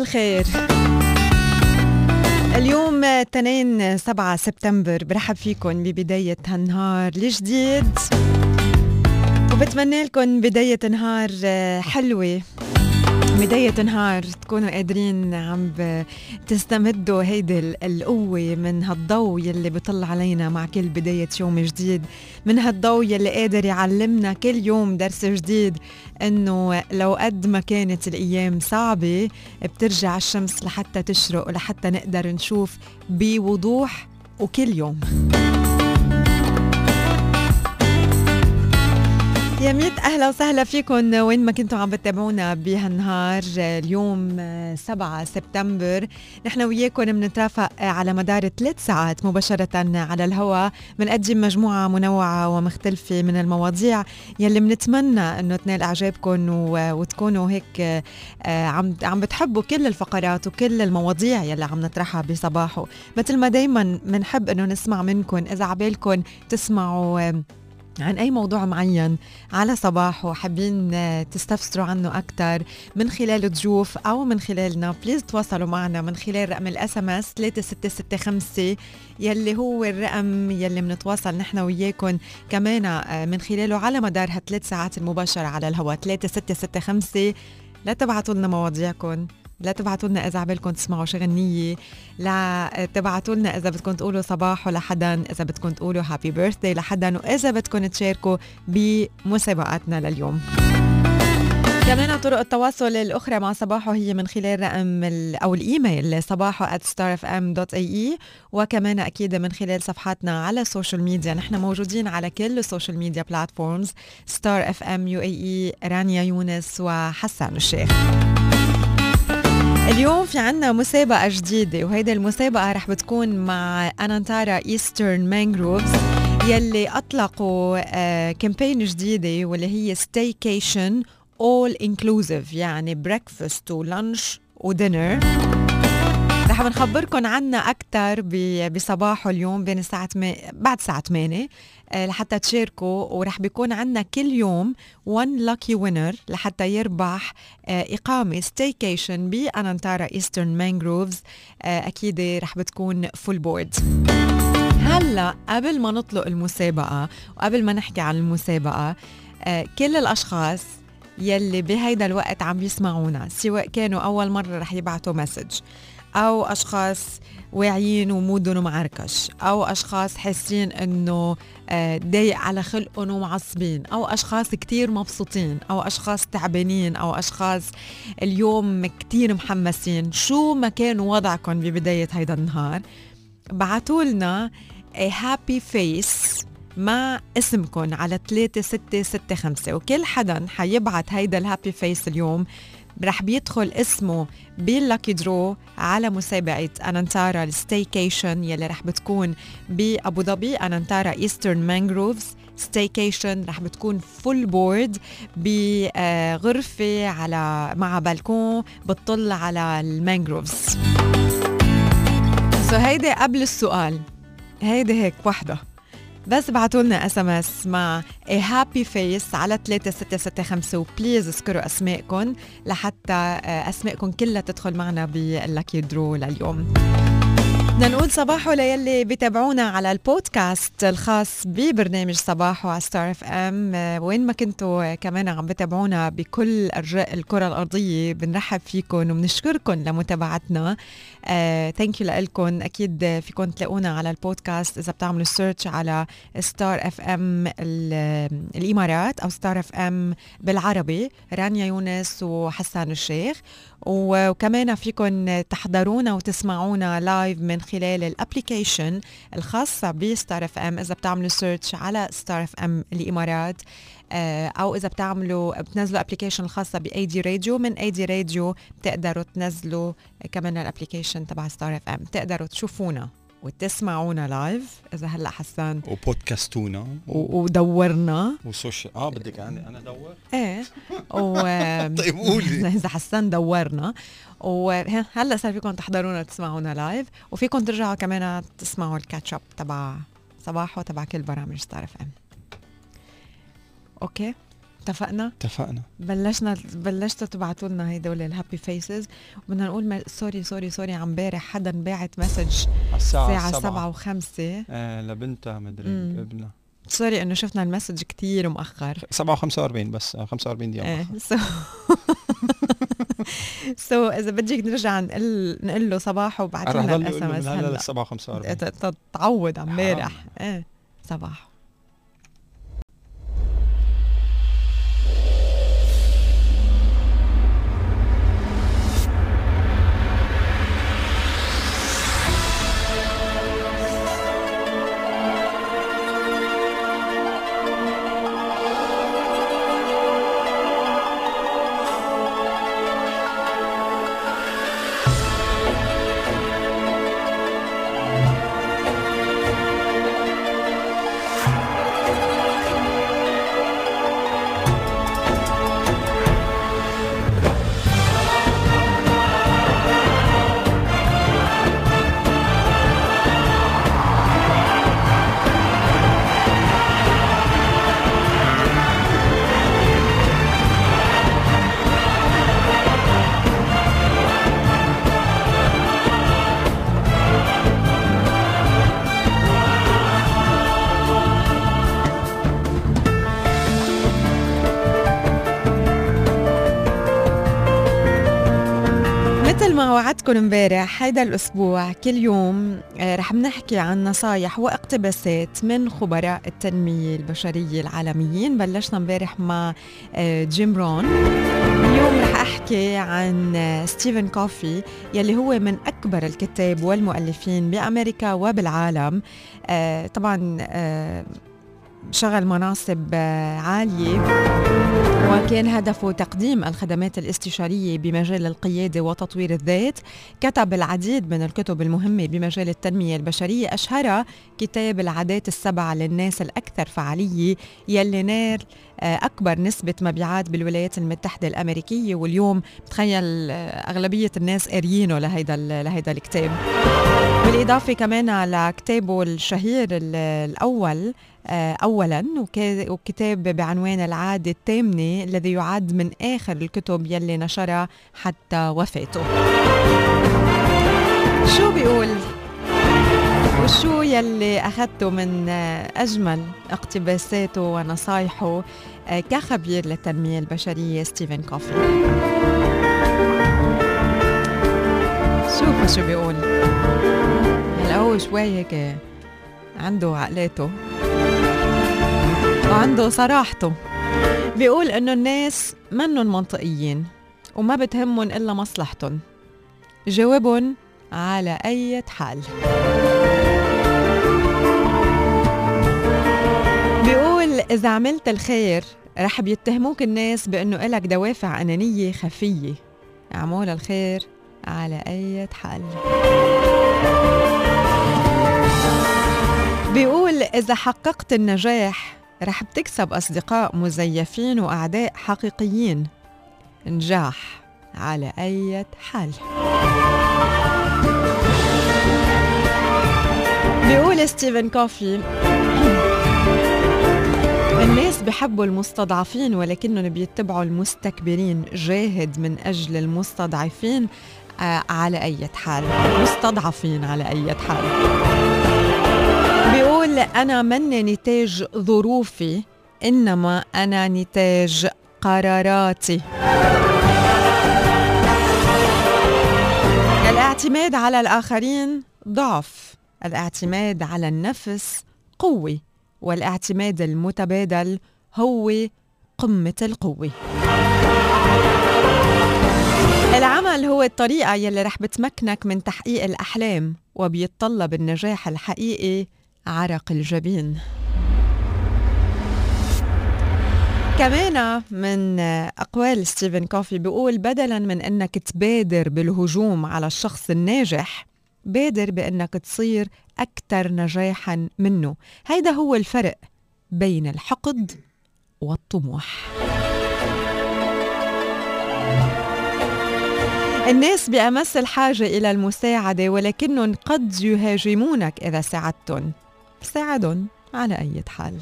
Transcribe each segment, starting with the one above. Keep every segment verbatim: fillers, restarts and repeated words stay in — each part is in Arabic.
الخير. اليوم اثنين سبعة سبتمبر، برحب فيكم ببداية هالنهار الجديد وبتمنى لكم بداية نهار حلوة، بداية نهار تكونوا قادرين عم تستمدوا هيدي القوة من هالضوء يلي بطل علينا مع كل بداية يوم جديد، من هالضوء يلي قادر يعلمنا كل يوم درس جديد، انه لو قد ما كانت الايام صعبة بترجع الشمس لحتى تشرق ولحتى نقدر نشوف بوضوح وكل يوم. يا ميت أهلا وسهلا فيكم وين ما كنتوا عم بتابعونا بهالنهار. اليوم سبعة سبتمبر، نحن وياكم بنترافق على مدار ثلاث ساعات مباشرة على الهواء، بنقدم مجموعة منوعة ومختلفة من المواضيع يلي بنتمنى انه تنال اعجابكم وتكونوا هيك عم عم بتحبوا كل الفقرات وكل المواضيع يلي عم نطرحها بصباحو. مثل ما دايما بنحب انه نسمع منكم، اذا عبالكم تسمعوا عن أي موضوع معين على صباح وحابين تستفسروا عنه أكتر من خلال ضيوف أو من خلالنا، بليز تواصلوا معنا من خلال رقم الاس ام اس ثلاثة ستة ستة خمسة يلي هو الرقم يلي منتواصل نحن وياكم كمان من خلاله على مدار هالثلاث ساعات المباشرة على الهواء. ثلاثة ستة ستة خمسة. لا تبعتوا لنا مواضيعكم، لا تبعتوا لنا إذا عبالكم تسمعوا شغنية، لا تبعتوا لنا إذا بدكم تقولوا صباح لحدا، إذا بدكم تقولوا هابي بيرثداي لحدا، وإذا بدكم تشاركوا بمسابقاتنا لليوم. كمان طرق التواصل الأخرى مع صباحو هي من خلال رقم أو الإيميل صباحو آت ستار إف إم دوت إيه، وكمان أكيد من خلال صفحاتنا على السوشيال ميديا. نحن موجودين على كل السوشيال ميديا بلاتفورمز، ستار اف ام يو اي اي، رانيا يونس وحسان الشيخ. اليوم في عنا مسابقة جديدة، وهيدا المسابقة رح بتكون مع أنانتارا إيسترن مانغروفز يلي أطلقوا كامبين جديدة واللي هي staycation all inclusive، يعني breakfast و lunch و dinner. رح بنخبركن عنا أكتر بصباحه اليوم بين الساعة بعد الساعة ثمانية لحتى تشاركوا، ورح بيكون عنا كل يوم one lucky winner لحتى يربح إقامة staycation بأنانتارا إيسترن مانغروفز. أكيد رح بتكون full board. هلأ قبل ما نطلق المسابقة وقبل ما نحكي عن المسابقة، كل الأشخاص يلي بهيدا الوقت عم بيسمعونا سواء كانوا أول مرة رح يبعتوا مسج، أو أشخاص واعيين ومودهم ومعركش، أو أشخاص حاسين أنه ضايق على خلقهم ومعصبين، أو أشخاص كتير مبسوطين، أو أشخاص تعبانين، أو أشخاص اليوم كتير محمسين، شو ما كان وضعكم ببداية هيدا النهار، بعتولنا a happy face مع اسمكم على ثلاثة ستة ستة خمسة، وكل حدا حيبعت هيدا الهابي فيس اليوم رح بيدخل اسمه باللاكي درو على مسابقة أنانتارا الستيكيشن يلي رح بتكون بأبو ظبي، أنانتارا إيسترن مانغروفز ستيكيشن. رح بتكون فول بورد بغرفة على مع بالكون بتطل على المانغروفز. سو هيدي قبل السؤال، هيدي هيك وحدة بس، بعتولنا اس ام اس مع اي هابي فيس على ثلاثة ستة ستة خمسة، وبليز اذكروا اسمائكم لحتى اسمائكم كلها تدخل معنا باللاكي درو لليوم. بدنا نقول صباحو ليلي بتابعونا على البودكاست الخاص ببرنامج صباحو على ستار اف ام، وين ما كنتوا كمان عم بتابعونا بكل أرجاء الكرة الأرضية، بنرحب فيكم وبنشكركم لمتابعتنا. ثانك يو لكم. أكيد فيكم تلاقونا على البودكاست إذا بتعملوا سيرش على ستار اف ام الإمارات أو ستار اف ام بالعربي، رانيا يونس وحسان الشيخ. وكمان فيكم تحضرونا وتسمعونا لايف من خلال الابليكيشن الخاصة بستار اف ام، إذا بتعملوا سيرش على ستار اف ام الإمارات، أو إذا بتعملوا بتنزلوا ابليكيشن الخاصة بأي دي راديو، من أي دي راديو بتقدروا تنزلوا كمان الابليكيشن تبع ستار اف ام، تقدروا تشوفونا وتسمعونا لايف إذا هلأ حسان، وبودكاستونا ودورنا وسوشيال. آه بدك أنا أنا دور؟ إيه طيب قولي إذا حسان دورنا، وهلأ صار فيكم تحضرونا وتسمعونا لايف، وفيكم ترجعوا كمان تسمعوا الكاتشاب تبع صباحو تبع كل برامج ستار اف ام. أوكي اتفقنا؟ اتفقنا. بلشنا بلشتوا تبعتوا لنا هدول الهابي فيسز، وبدنا نقول ما... سوري سوري سوري عم بارح حدا باعت مسج الساعة سبعة وخمسة آه لبنتها مدري ابنها، سوري انه شفنا المسج كتير مؤخر، سبعة وخمسة وأربعين بس خمسة وأربعين دقيقة مؤخر. سو سو اذا بدك نرجع نقل نقول له صباح وبعث لنا الاس ام اس هلا سبعة وخمسة وأربعين تعود عم بارح. ايه صباح. وعدتكم امبارح هيدا الاسبوع كل يوم رح بنحكي عن نصايح واقتباسات من خبراء التنميه البشريه العالميين. بلشنا امبارح مع جيم رون، اليوم رح احكي عن ستيفن كوفي يلي هو من اكبر الكتاب والمؤلفين بامريكا وبالعالم، طبعا شغل مناصب عالية وكان هدفه تقديم الخدمات الاستشارية بمجال القيادة وتطوير الذات. كتب العديد من الكتب المهمة بمجال التنمية البشرية، أشهرها كتاب العادات السبعة للناس الأكثر فعالية يلي نال أكبر نسبة مبيعات بالولايات المتحدة الأمريكية، واليوم بتخيل أغلبية الناس قاريينه لهيدا لهيدا الكتاب. بالإضافة كمان على كتابه الشهير الأول أولاً، وكتاب بعنوان العادة الثامنة الذي يعد من آخر الكتب يلي نشرها حتى وفاته. شو بيقول؟ وشو يلي أخذته من أجمل اقتباساته ونصايحه كخبير للتنمية البشرية ستيفن كوفي؟ شوفوا شو بيقول. هلا هو شوي هيك عنده عقلاته وعنده صراحته. بيقول انه الناس منن منطقيين وما بتهمن الا مصلحتن، جاوبن على اي حال. بيقول اذا عملت الخير رح بيتهموك الناس بانه الك دوافع انانيه خفيه، اعمل الخير على اي حال. بيقول اذا حققت النجاح رح بتكسب أصدقاء مزيفين وأعداء حقيقيين، نجاح على أي حال. بيقول ستيفن كوفي الناس بحبوا المستضعفين ولكنهم بيتبعوا المستكبرين، جاهد من أجل المستضعفين على أي حال، مستضعفين على أي حال. بيقول أنا مني نتاج ظروفي إنما أنا نتاج قراراتي. الاعتماد على الآخرين ضعف، الاعتماد على النفس قوة، والاعتماد المتبادل هو قمة القوة. العمل هو الطريقة يلي رح بتمكنك من تحقيق الأحلام، وبيتطلب النجاح الحقيقي عرق الجبين. كمان من أقوال ستيفن كوفي بيقول بدلاً من أنك تبادر بالهجوم على الشخص الناجح، بادر بأنك تصير أكثر نجاحاً منه. هيدا هو الفرق بين الحقد والطموح. الناس بأمس الحاجة إلى المساعدة ولكنهم قد يهاجمونك إذا ساعدتهم، ساعدهم على أي حال.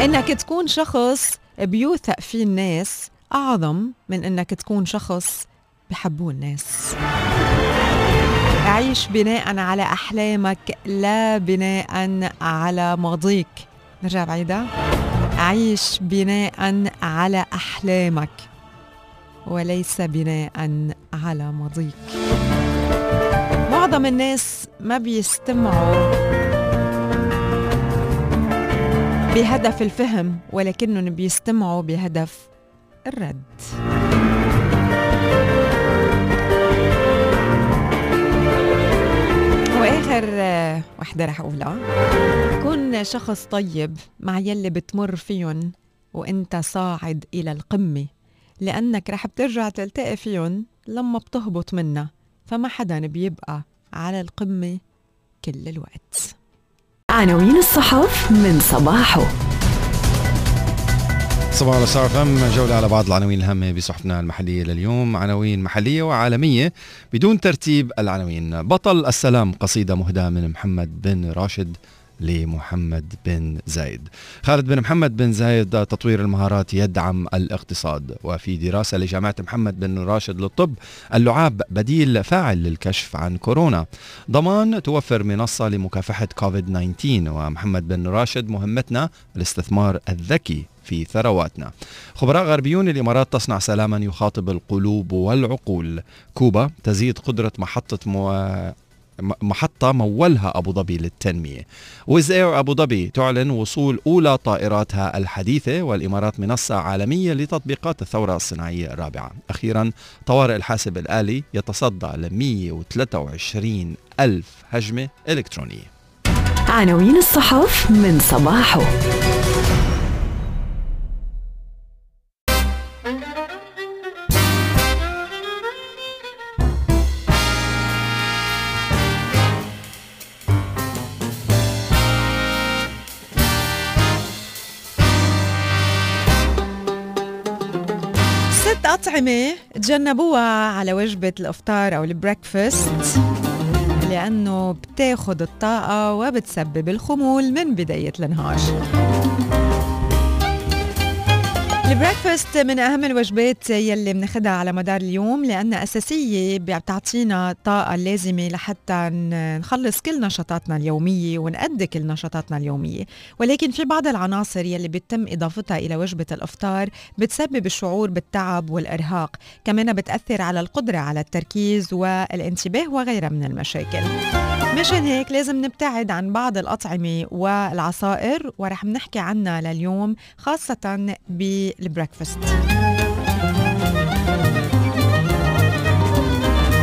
انك تكون شخص بيوثق فيه الناس اعظم من انك تكون شخص بحبوه الناس. عيش بناء على احلامك لا بناء على ماضيك. نرجع بعيدة. عيش بناء على احلامك وليس بناء على ماضيك. معظم الناس ما بيستمعوا بهدف الفهم ولكنهم بيستمعوا بهدف الرد. واخر وحده رح اقولها، كن شخص طيب مع يلي بتمر فيهم وانت صاعد الى القمه، لانك رح بترجع تلتقي فيهم لما بتهبط منها، فما حدا بيبقى على القمه كل الوقت. عناوين الصحف من صباحو. صباح على ستار إف إم، جولة على بعض العناوين الهامة بصحفنا المحلية لليوم. عناوين محلية وعالمية بدون ترتيب العناوين. بطل السلام، قصيدة مهداة من محمد بن راشد لمحمد بن زايد. خالد بن محمد بن زايد، تطوير المهارات يدعم الاقتصاد. وفي دراسة لجامعة محمد بن راشد للطب، اللعاب بديل فاعل للكشف عن كورونا. ضمان توفر منصة لمكافحة كوفيد تسعة عشر. ومحمد بن راشد، مهمتنا الاستثمار الذكي في ثرواتنا. خبراء غربيون، الإمارات تصنع سلاما يخاطب القلوب والعقول. كوبا تزيد قدرة محطة مو... محطة مولها أبو ظبي للتنمية. ويز إير أبو ظبي تعلن وصول أولى طائراتها الحديثة. والإمارات منصة عالمية لتطبيقات الثورة الصناعية الرابعة. أخيرا، طوارئ الحاسب الآلي يتصدى ل مئة وثلاثة وعشرين ألف هجمة إلكترونية. عناوين الصحف من صباحو. أطعمة تجنبوها على وجبة الإفطار أو البريكفاست لأنه بتاخد الطاقة وبتسبب الخمول من بداية النهار. البريكفاست من أهم الوجبات يلي بناخدها على مدار اليوم لأنها أساسية، بتعطينا الطاقة اللازمة لحتى نخلص كل نشاطاتنا اليومية ونأدي كل نشاطاتنا اليومية. ولكن في بعض العناصر يلي بتم إضافتها إلى وجبة الإفطار بتسبب الشعور بالتعب والإرهاق، كمان بتأثر على القدرة على التركيز والانتباه وغيرها من المشاكل. مشان هيك لازم نبتعد عن بعض الأطعمة والعصائر ورح نحكي عنها لليوم خاصة ب البريكفاست.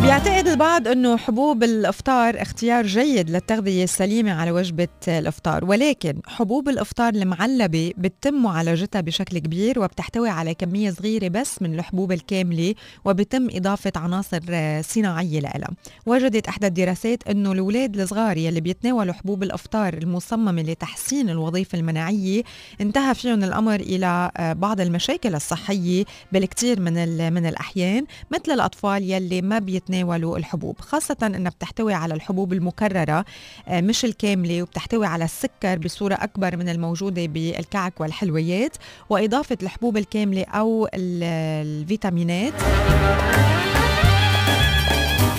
بيعتقد البعض أنه حبوب الإفطار اختيار جيد للتغذية السليمة على وجبة الإفطار، ولكن حبوب الإفطار المعلبة بتتم معالجتها بشكل كبير وبتحتوي على كمية صغيرة بس من الحبوب الكاملة وبتم إضافة عناصر صناعية لها. وجدت إحدى الدراسات أنه الأولاد الصغار يلي بيتناولوا حبوب الإفطار المصممة لتحسين الوظيفة المناعية انتهى فيهم الأمر إلى بعض المشاكل الصحية بالكثير من من الأحيان، مثل الأطفال يلي ما بيتناولوا ولو الحبوب، خاصة أنها بتحتوي على الحبوب المكررة مش الكاملة، وبتحتوي على السكر بصورة أكبر من الموجودة بالكعك والحلويات. وإضافة الحبوب الكاملة أو الفيتامينات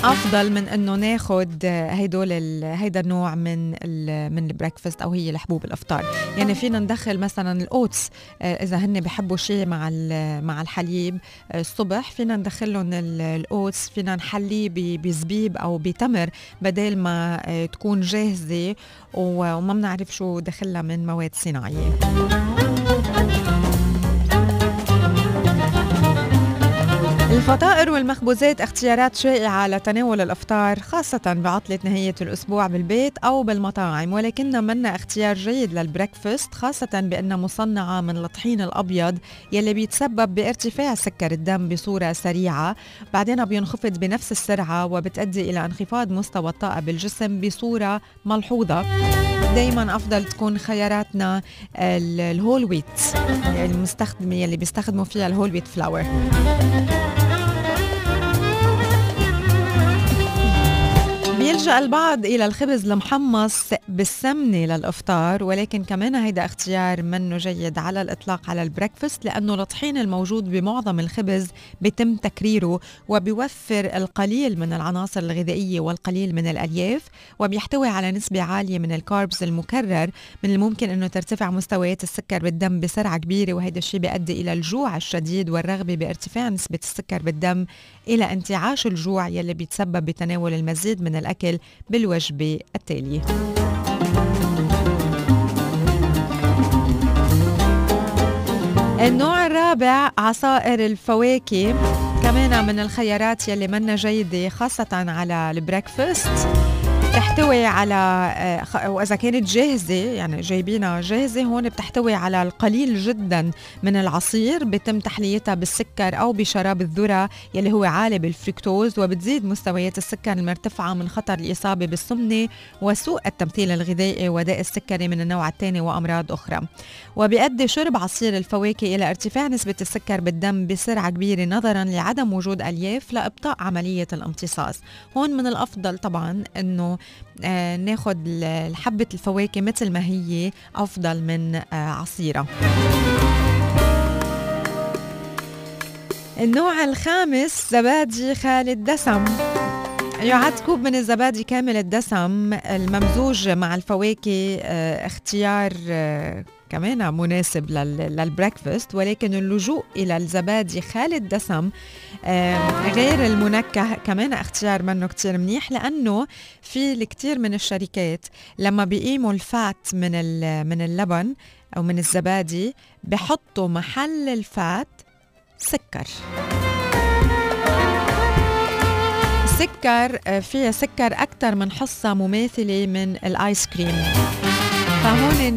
أفضل من أنه ناخد هيدول هيدا النوع من من البريكفاست أو هي الحبوب الإفطار. يعني فينا ندخل مثلا الأوتس إذا هن بحبوا شيء مع مع الحليب الصبح، فينا ندخلهم الأوتس، فينا نحليه بزبيب أو بتمر بدل ما تكون جاهزة وما بنعرف شو دخلها من مواد صناعية. الفطائر والمخبوزات اختيارات شائعة لتناول الإفطار خاصة بعطلة نهاية الأسبوع بالبيت أو بالمطاعم، ولكنها منا اختيار جيد للبريكفاست خاصة بأنها مصنعة من الطحين الأبيض يلي بيتسبب بارتفاع سكر الدم بصورة سريعة، بعدين بينخفض بنفس السرعة وبتؤدي إلى انخفاض مستوى الطاقة بالجسم بصورة ملحوظة. دايما أفضل تكون خياراتنا الهول ويت المستخدمة يلي بيستخدموا فيها الهول ويت فلاور. لجأ البعض إلى الخبز المحمص بالسمنة للإفطار، ولكن كمان هيدا اختيار منه جيد على الإطلاق على البريكفاست، لأنه الطحين الموجود بمعظم الخبز بيتم تكريره وبيوفر القليل من العناصر الغذائية والقليل من الألياف، وبيحتوي على نسبة عالية من الكاربز المكرر. من الممكن أنه ترتفع مستويات السكر بالدم بسرعة كبيرة، وهيدا الشيء بيؤدي إلى الجوع الشديد والرغبة بارتفاع نسبة السكر بالدم إلى انتعاش الجوع يلي بيتسبب بتناول المزيد من الأكل بالوجبة التالية. النوع الرابع عصائر الفواكه، كمان من الخيارات يلي منا جيدة خاصة على البريكفاست. بتحتوي على، وإذا كانت جاهزة يعني جايبينها جاهزة، هون بتحتوي على القليل جدا من العصير، بتم تحليتها بالسكر أو بشراب الذرة يلي هو عالي بالفركتوز، وبتزيد مستويات السكر المرتفعة من خطر الإصابة بالسمنة وسوء التمثيل الغذائي وداء السكري من النوع الثاني وأمراض أخرى. وبيؤدي شرب عصير الفواكه إلى ارتفاع نسبة السكر بالدم بسرعة كبيرة نظرا لعدم وجود ألياف لإبطاء عملية الامتصاص. هون من الأفضل طبعا إنه آه ناخد حبة الفواكه مثل ما هي أفضل من آه عصيرة. النوع الخامس زبادي خالي الدسم، يعد كوب من الزبادي كامل الدسم الممزوج مع الفواكه آه اختيار آه كمان مناسب للبريكفاست، ولكن اللجوء إلى الزبادي خالي الدسم غير المنكه كمان اختيار منه كتير منيح، لأنه في الكتير من الشركات لما بيقيموا الفات من من اللبن أو من الزبادي بحطوا محل الفات سكر. سكر فيها سكر أكتر من حصة مماثلة من الآيس كريم، فهون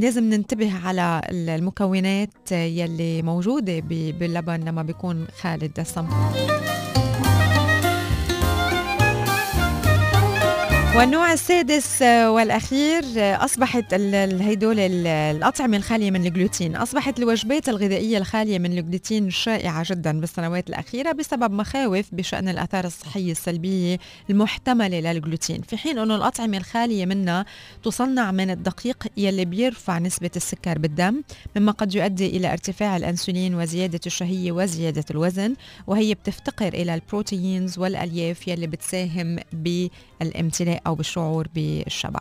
لازم ننتبه على المكونات يلي موجودة باللبن لما بيكون خالي الدسم. والنوع السادس والأخير، أصبحت هيدول الأطعمة الخالية من الجلوتين، أصبحت الوجبات الغذائية الخالية من الجلوتين شائعة جدا بالسنوات الأخيرة بسبب مخاوف بشأن الآثار الصحية السلبية المحتملة للجلوتين، في حين أنه الأطعمة الخالية منها تصنع من الدقيق يلي بيرفع نسبة السكر بالدم، مما قد يؤدي إلى ارتفاع الأنسولين وزيادة الشهية وزيادة الوزن، وهي بتفتقر إلى البروتينز والألياف يلي بتساهم بالامتلاء أو بالشعور بالشبع.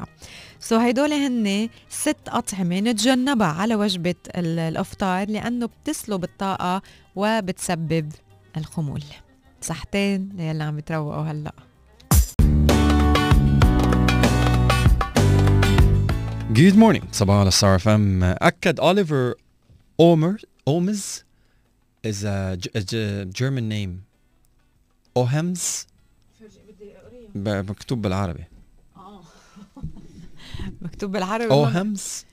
سو هيدول هن ست أطعمة نتجنبها على وجبة الإفطار، لأنه بتسلب الطاقة وبتسبب الخمول. صحتين ليلى عم بتروقوا هلأ. Good morning. صباح على ستار اف ام. أكد أوليفر أومز is a German name. أوهمز مكتوب بالعربي. اه مكتوب بالعربي اوهمز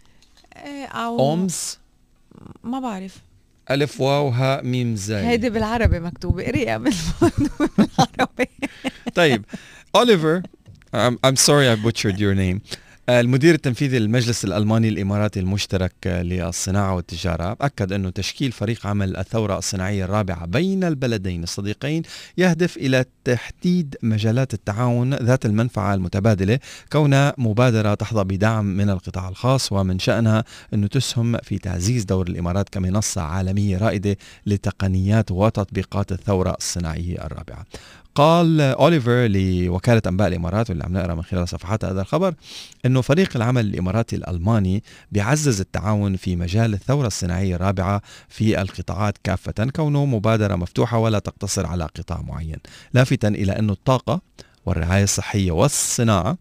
او اومز، ما بعرف. الف واو هاء ميم زاي، هيدي بالعربي مكتوبه، قريها بالعربي. طيب اوليفر، I'm sorry I butchered your name. المدير التنفيذي للمجلس الألماني الإماراتي المشترك للصناعة والتجارة أكد أنه تشكيل فريق عمل الثورة الصناعية الرابعة بين البلدين الصديقين يهدف إلى تحديد مجالات التعاون ذات المنفعة المتبادلة، كونها مبادرة تحظى بدعم من القطاع الخاص، ومن شأنها أنه تسهم في تعزيز دور الإمارات كمنصة عالمية رائدة لتقنيات وتطبيقات الثورة الصناعية الرابعة. قال أوليفر لوكالة أنباء الإمارات، واللي عم نقرأ من خلال صفحاتها هذا الخبر، أنه فريق العمل الإماراتي الألماني بيعزز التعاون في مجال الثورة الصناعية الرابعة في القطاعات كافة، كونه مبادرة مفتوحة ولا تقتصر على قطاع معين، لافتا إلى أن الطاقة والرعاية الصحية والصناعة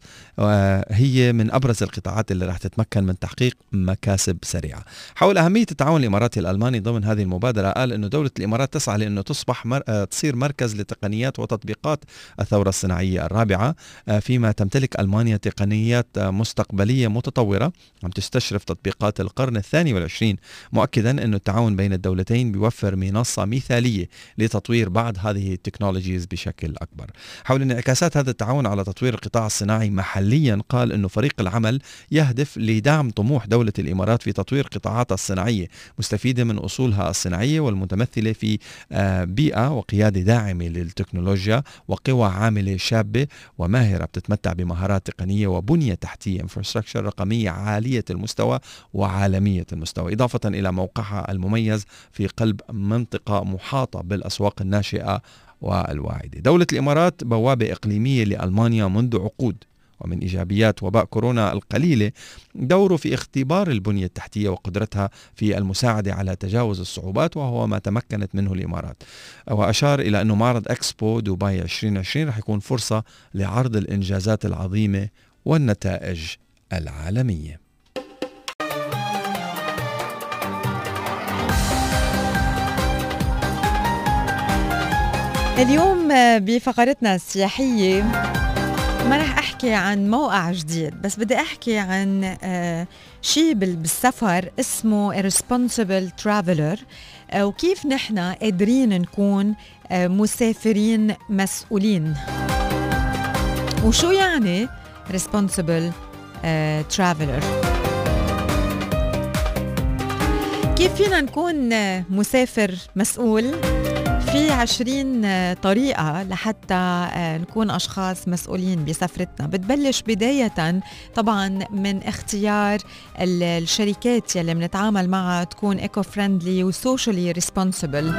هي من أبرز القطاعات اللي راح تتمكن من تحقيق مكاسب سريعة. حول أهمية التعاون الإماراتي الألماني ضمن هذه المبادرة، قال أنه دولة الإمارات تسعى لأنه تصبح مر... تصير مركز لتقنيات وتطبيقات الثورة الصناعية الرابعة، فيما تمتلك ألمانيا تقنيات مستقبلية متطورة عم تستشرف تطبيقات القرن الثاني والعشرين، مؤكدا أنه التعاون بين الدولتين بيوفر منصة مثالية لتطوير بعض هذه التكنولوجيز بشكل أكبر. حول انعكاسات إدارة هذا التعاون على تطوير القطاع الصناعي محليا قال أنه فريق العمل يهدف لدعم طموح دولة الإمارات في تطوير قطاعاتها الصناعية مستفيدة من أصولها الصناعية والمتمثلة في بيئة وقيادة داعمة للتكنولوجيا وقوى عاملة شابة وماهرة بتتمتع بمهارات تقنية وبنية تحتية انفراستراكشر رقمية عالية المستوى وعالمية المستوى، إضافة إلى موقعها المميز في قلب منطقة محاطة بالأسواق الناشئة والواعدة. دولة الإمارات بوابة إقليمية لألمانيا منذ عقود، ومن إيجابيات وباء كورونا القليلة دوره في اختبار البنية التحتية وقدرتها في المساعدة على تجاوز الصعوبات، وهو ما تمكنت منه الإمارات. وأشار إلى أنه معرض إكسبو دبي عشرين عشرين رح يكون فرصة لعرض الإنجازات العظيمة والنتائج العالمية. اليوم بفقرتنا السياحية ما رح أحكي عن موقع جديد، بس بدي أحكي عن شيء بالسفر اسمه Irresponsible Traveler، وكيف نحن قادرين نكون مسافرين مسؤولين. وشو يعني Responsible Traveler؟ كيف فينا نكون مسافر مسؤول؟ في عشرين طريقة لحتى نكون أشخاص مسؤولين بسفرتنا. بتبلش بداية طبعا من اختيار الشركات يلي بنتعامل معها تكون ايكو فريندلي وسوشيالي ريسبونسبل،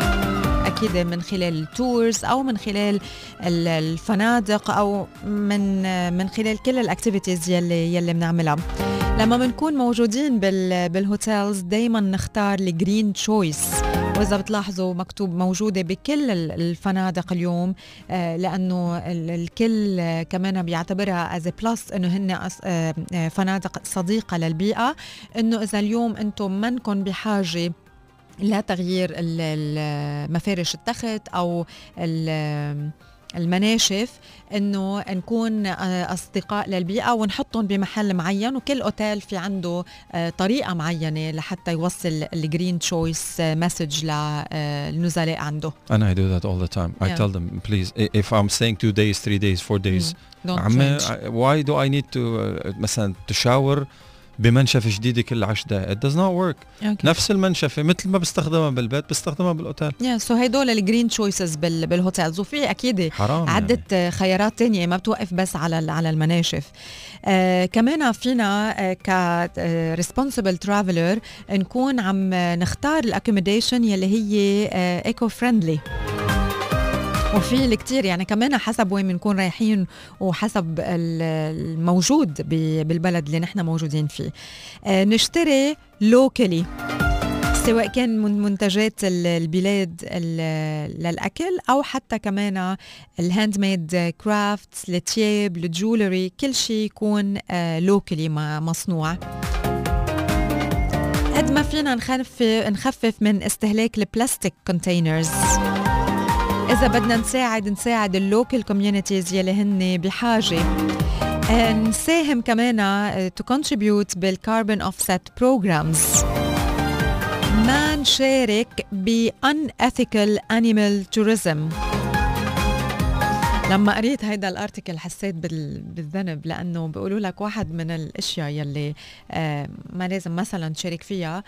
أكيد من خلال التورز أو من خلال الفنادق أو من من خلال كل الأكتيفيتيز يلي يلي بنعملها. لما بنكون موجودين بالهوتيلز دايما نختار الجرين تشويس، وإذا بتلاحظوا مكتوب موجودة بكل الفنادق اليوم، لأنه الكل كمان بيعتبرها as a plus أنه هن فنادق صديقة للبيئة، أنه إذا اليوم أنتم منكن بحاجة لا تغيير مفارش التخت أو المناشف انه نكون اصدقاء للبيئه ونحطهم بمحل معين، وكل اوتيل في عنده طريقه معينه لحتى يوصل الجرين تشويس مسج للنزلاء عنده. And I do that all the time. I yeah. tell them please if I'm staying two days, three days, four days. Mm. عمي, why do I need to uh, مثلا تشاور بمنشفة جديدة كل عشر دقائق؟ It does not work. Okay. نفس المنشفة مثل ما بستخدمها بالبيت بستخدمها بالأوتيل. يا yeah, سو so هيدول الجرين تشويسز بالهوتيلز، وفي أكيد عدة يعني خيارات تانية ما بتوقف بس على على المناشف. آه كمان فينا آه كريسبونسبل ترافلر نكون عم نختار الأكوميديشن يلي هي ايكو آه فريندلي، وفي الكتير يعني كمان حسب وين بنكون رايحين وحسب الموجود بالبلد اللي نحن موجودين فيه. نشتري لوكالي سواء كان من منتجات البلاد للأكل أو حتى كمان الهاند ميد كرافتس، التياب، الجولري، كل شيء يكون لوكالي مصنوع. قد ما فينا نخفف من استهلاك البلاستيك كونتينرز، إذا بدنا نساعد نساعد اللوكال كوميونيتيز يلي هن بحاجة. نساهم كمان to contribute بالكاربون أوفسيت بروجرامز، ما نشارك ب unethical animal tourism. لما قريت هيدا الارتيكل حسيت بالذنب، لأنه بيقولوا لك واحد من الأشياء يلي ما لازم مثلا تشارك فيها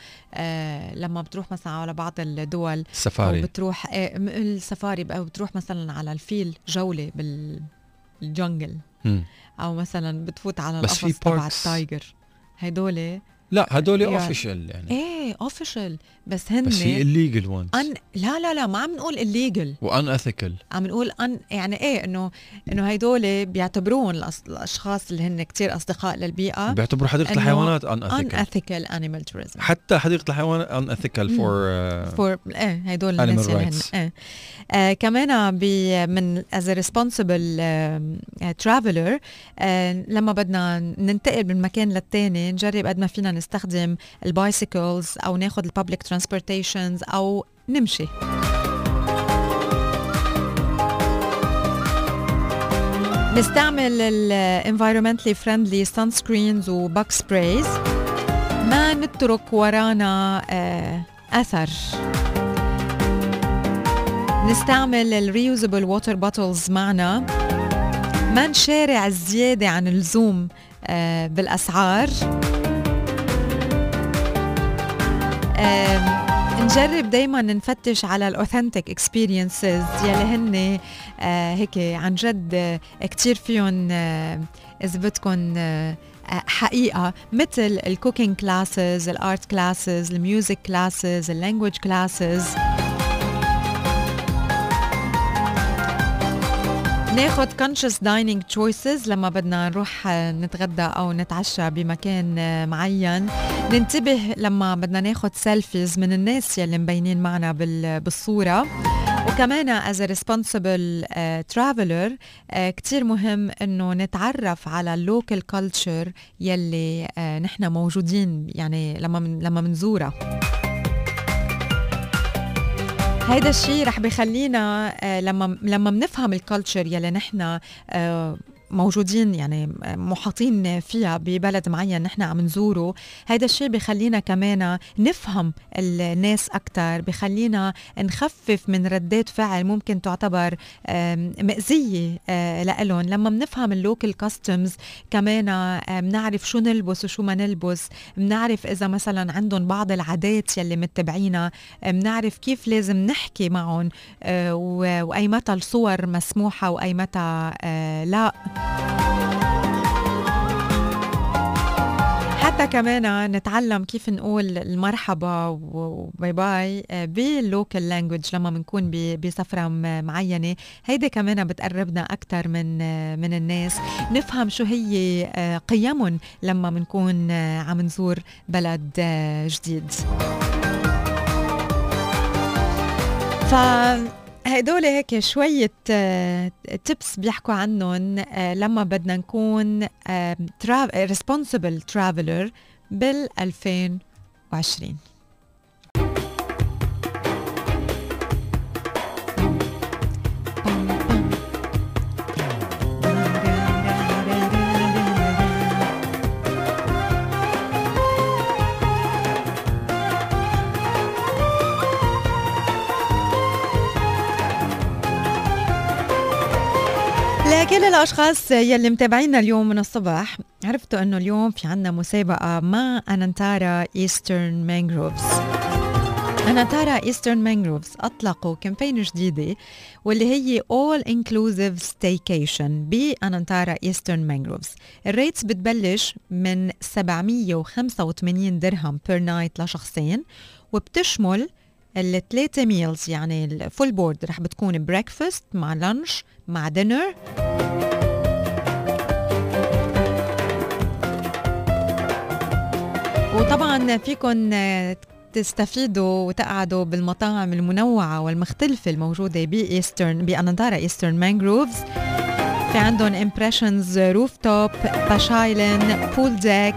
لما بتروح مثلا على بعض الدول سفاري، بتروح السفاري أو بتروح مثلا على الفيل جولة بالجنجل، أو مثلا بتفوت على القفص تبع التايجر. هيدول لا هدول اوفيشال يعني ايه اوفيشال، بس هن بس هي الليجل وانز. لا لا لا ما عم نقول الليجل وان اثيكال، عم نقول ان يعني ايه انه انه هدول بيعتبرون الاشخاص اللي هن كتير اصدقاء للبيئه، بيعتبروا حديقه الحيوانات ان اثيكال، ان اثيكال انيمال توريزم، حتى حديقه الحيوان ان اثيكال فور فور ايه هدول الناس اللي هن ايه. آه كمان من از ريسبونسبل ترافلر لما بدنا ننتقل من مكان للتاني نجرب قد ما فينا نستخدم البايسيكلز أو ناخد البابليك ترانسبورتيشنز أو نمشي. نستعمل الانفايرومنتلي فريندلي سان سكرينز وباك سبرايز، ما نترك ورانا أثر. نستعمل الريوزبل ووتر بوتلز معنا، ما نشارع الزيادة عن اللزوم بالأسعار، نجرب دايما نفتش على الأوثنتيك اكسبيرينسز يلي هن هيك عن جد كتير فيهم إذا بدكن حقيقة، مثل الكوكينج كلاسز، الارت كلاسز، الميوزك كلاسز، اللانجوج كلاسز. ناخد conscious dining choices لما بدنا نروح نتغدى أو نتعشى بمكان معين، ننتبه لما بدنا ناخد سيلفيز من الناس يلي مبينين معنا بالصورة، وكمان as a responsible uh, traveler uh, كتير مهم إنه نتعرف على اللوكال culture يلي uh, نحن موجودين يعني لما من, لما منزورها. هيدا الشيء رح بخلينا لما لما بنفهم الكالتشر يلي نحن موجودين يعني محاطين فيها ببلد معين نحن عم نزوره، هيدا الشيء بخلينا كمان نفهم الناس أكتر، بخلينا نخفف من ردات فعل ممكن تعتبر مأزية لإلهم. لما بنفهم اللوكال كاستمز كمان بنعرف شو نلبس وشو ما نلبس، بنعرف إذا مثلا عندهم بعض العادات يلي متبعينها، بنعرف كيف لازم نحكي معهم وأي متى الصور مسموحة وأي متى لا. حتى كمان نتعلم كيف نقول المرحبا وباي باي باللوكال لانجوج لما بنكون بسفرة معينة، هيدا كمان بتقربنا أكتر من من الناس، نفهم شو هي قيمهم لما بنكون عم نزور بلد جديد. ف هيدول هيك شوية تيبس بيحكوا عنهم لما بدنا نكون ريسبونسبل ترافلر بال ألفين وعشرين. لكل الأشخاص يلي متابعينا اليوم من الصبح، عرفتوا أنه اليوم في عنا مسابقة مع أنانتارا إيسترن مانغروفز. أنانتارا إيسترن مانغروفز أطلقوا كامبين جديدة واللي هي All Inclusive Staycation بأنانتارا إيسترن مانغروفز. الريتس بتبلش من سبعمية وخمسة وثمانين درهم بير نايت لشخصين، وبتشمل الثلاثة ميلز يعني الفول بورد، رح بتكون بريكفاست مع لانش مع دينر. وطبعا فيكن تستفيدوا وتقعدوا بالمطاعم المنوعة والمختلفة الموجودة بإيسترن بأنانتارا إيسترن مانغروفز. في عندهم امبريشنز روف توب، باشايلن، بول ديك،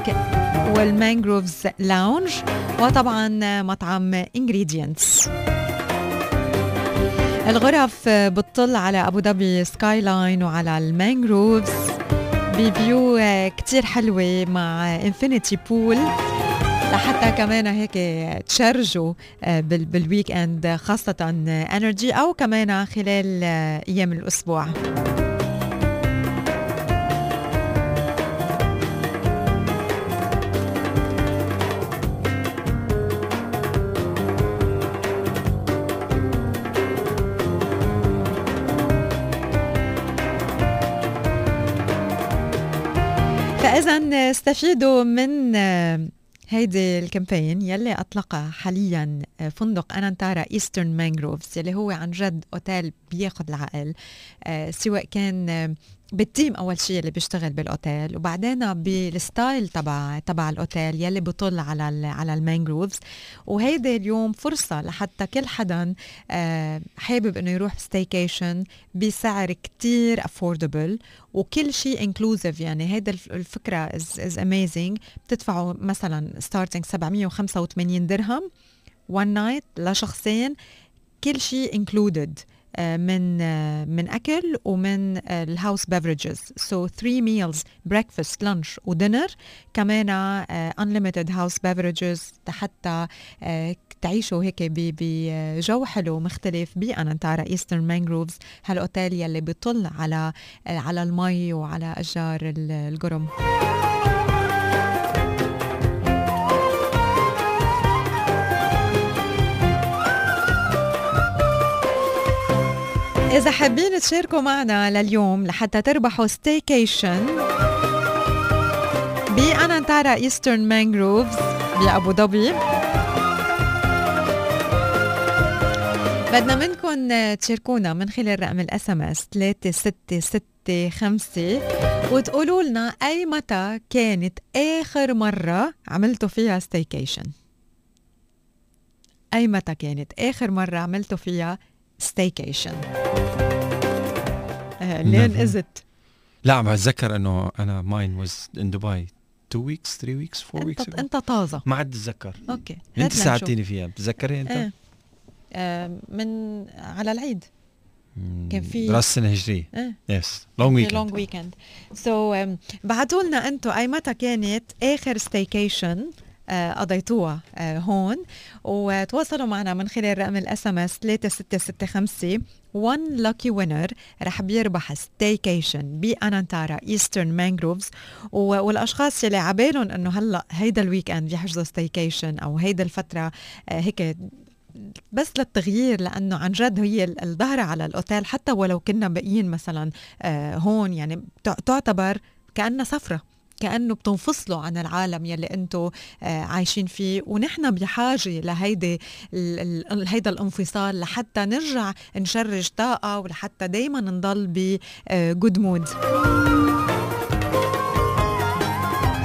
والمانغروفز لاونج، وطبعا مطعم انجريدينتس. الغرف بتطل على ابو ظبي سكاي لاين وعلى المانغروفز بفيو كتير حلوه مع انفينيتي بول، لحتى كمان هيك تشرجوا بالويك اند خاصه انرجي، او كمان خلال ايام الاسبوع. فإذا استفيدوا من هيدي الكامبين يلي أطلقها حاليا فندق أنانتارا إيسترن مانغروفز، يلي هو عن جد أوتيل بياخد العقل، سواء كان بالتيم أول شيء اللي بيشتغل بالأوتيل، وبعدين بالستايل تبع تبع الأوتيل يلي بيطل على على المانغروفز. وهيدي اليوم فرصة لحتى كل حدا حابب إنه يروح ستيكيشن بسعر كتير affordable وكل شيء inclusive. يعني هيدا الفكرة is is amazing. بتدفعوا مثلا starting سبعمية وخمسة وثمانين درهم one night لشخصين، كل شيء included من من اكل ومن الهاوس بيفرجز، سو ثري ميلز بريكفاست لانش ودينر، كمان انليميتد هاوس بيفرجز حتى تعيشوا هيك بجو حلو مختلف بأنانتارا إيسترن مانغروفز، هالأوتيل يلي بيطل على على المي وعلى أشجار القرم. إذا حابين تشاركوا معنا لليوم لحتى تربحوا ستيكيشن بأنانتارا إيسترن مانغروفز بأبو ظبي، بدنا منكم تشاركونا من خلال رقم الاس ام اس ثلاثة ستة ستة خمسة وتقولوا لنا أي متى كانت آخر مرة عملتوا فيها ستيكيشن. أي متى كانت آخر مرة عملتوا فيها ستيكيشن؟ لين إزت؟ لا عم أتذكر إنه أنا mine was in Dubai two weeks three weeks four weeks. أنت طازة ما عاد أتذكر. أوكي. أنت ساعدتيني فيها، بتذكري أنت؟ اه. من على العيد كان في راس السنه الهجريه. يس لونج ويكند لونج ويكند سو بعتوا لنا انتم اي متى كانت اخر ستيكيشن قضيتوها هون، وتواصلوا معنا من خلال رقم الاس ام اس ثلاثة ستة ستة خمسة. one lucky winner رح بيربح ستيكيشن بأنانتارا إيسترن مانغروفز، والأشخاص اللي عبالهم انه هلا هيدا الويكند يحجزوا ستيكيشن او هيدا الفتره هيك بس للتغيير، لأنه عن جد هي الظهرة على الأوتيل حتى ولو كنا باقيين مثلا هون، يعني تعتبر كأنها سفرة، كأنه بتنفصلوا عن العالم يلي أنتوا عايشين فيه، ونحن بحاجة لهيدا هيدا الانفصال لحتى نرجع نشرج طاقة ولحتى دايما نضل بجود مود.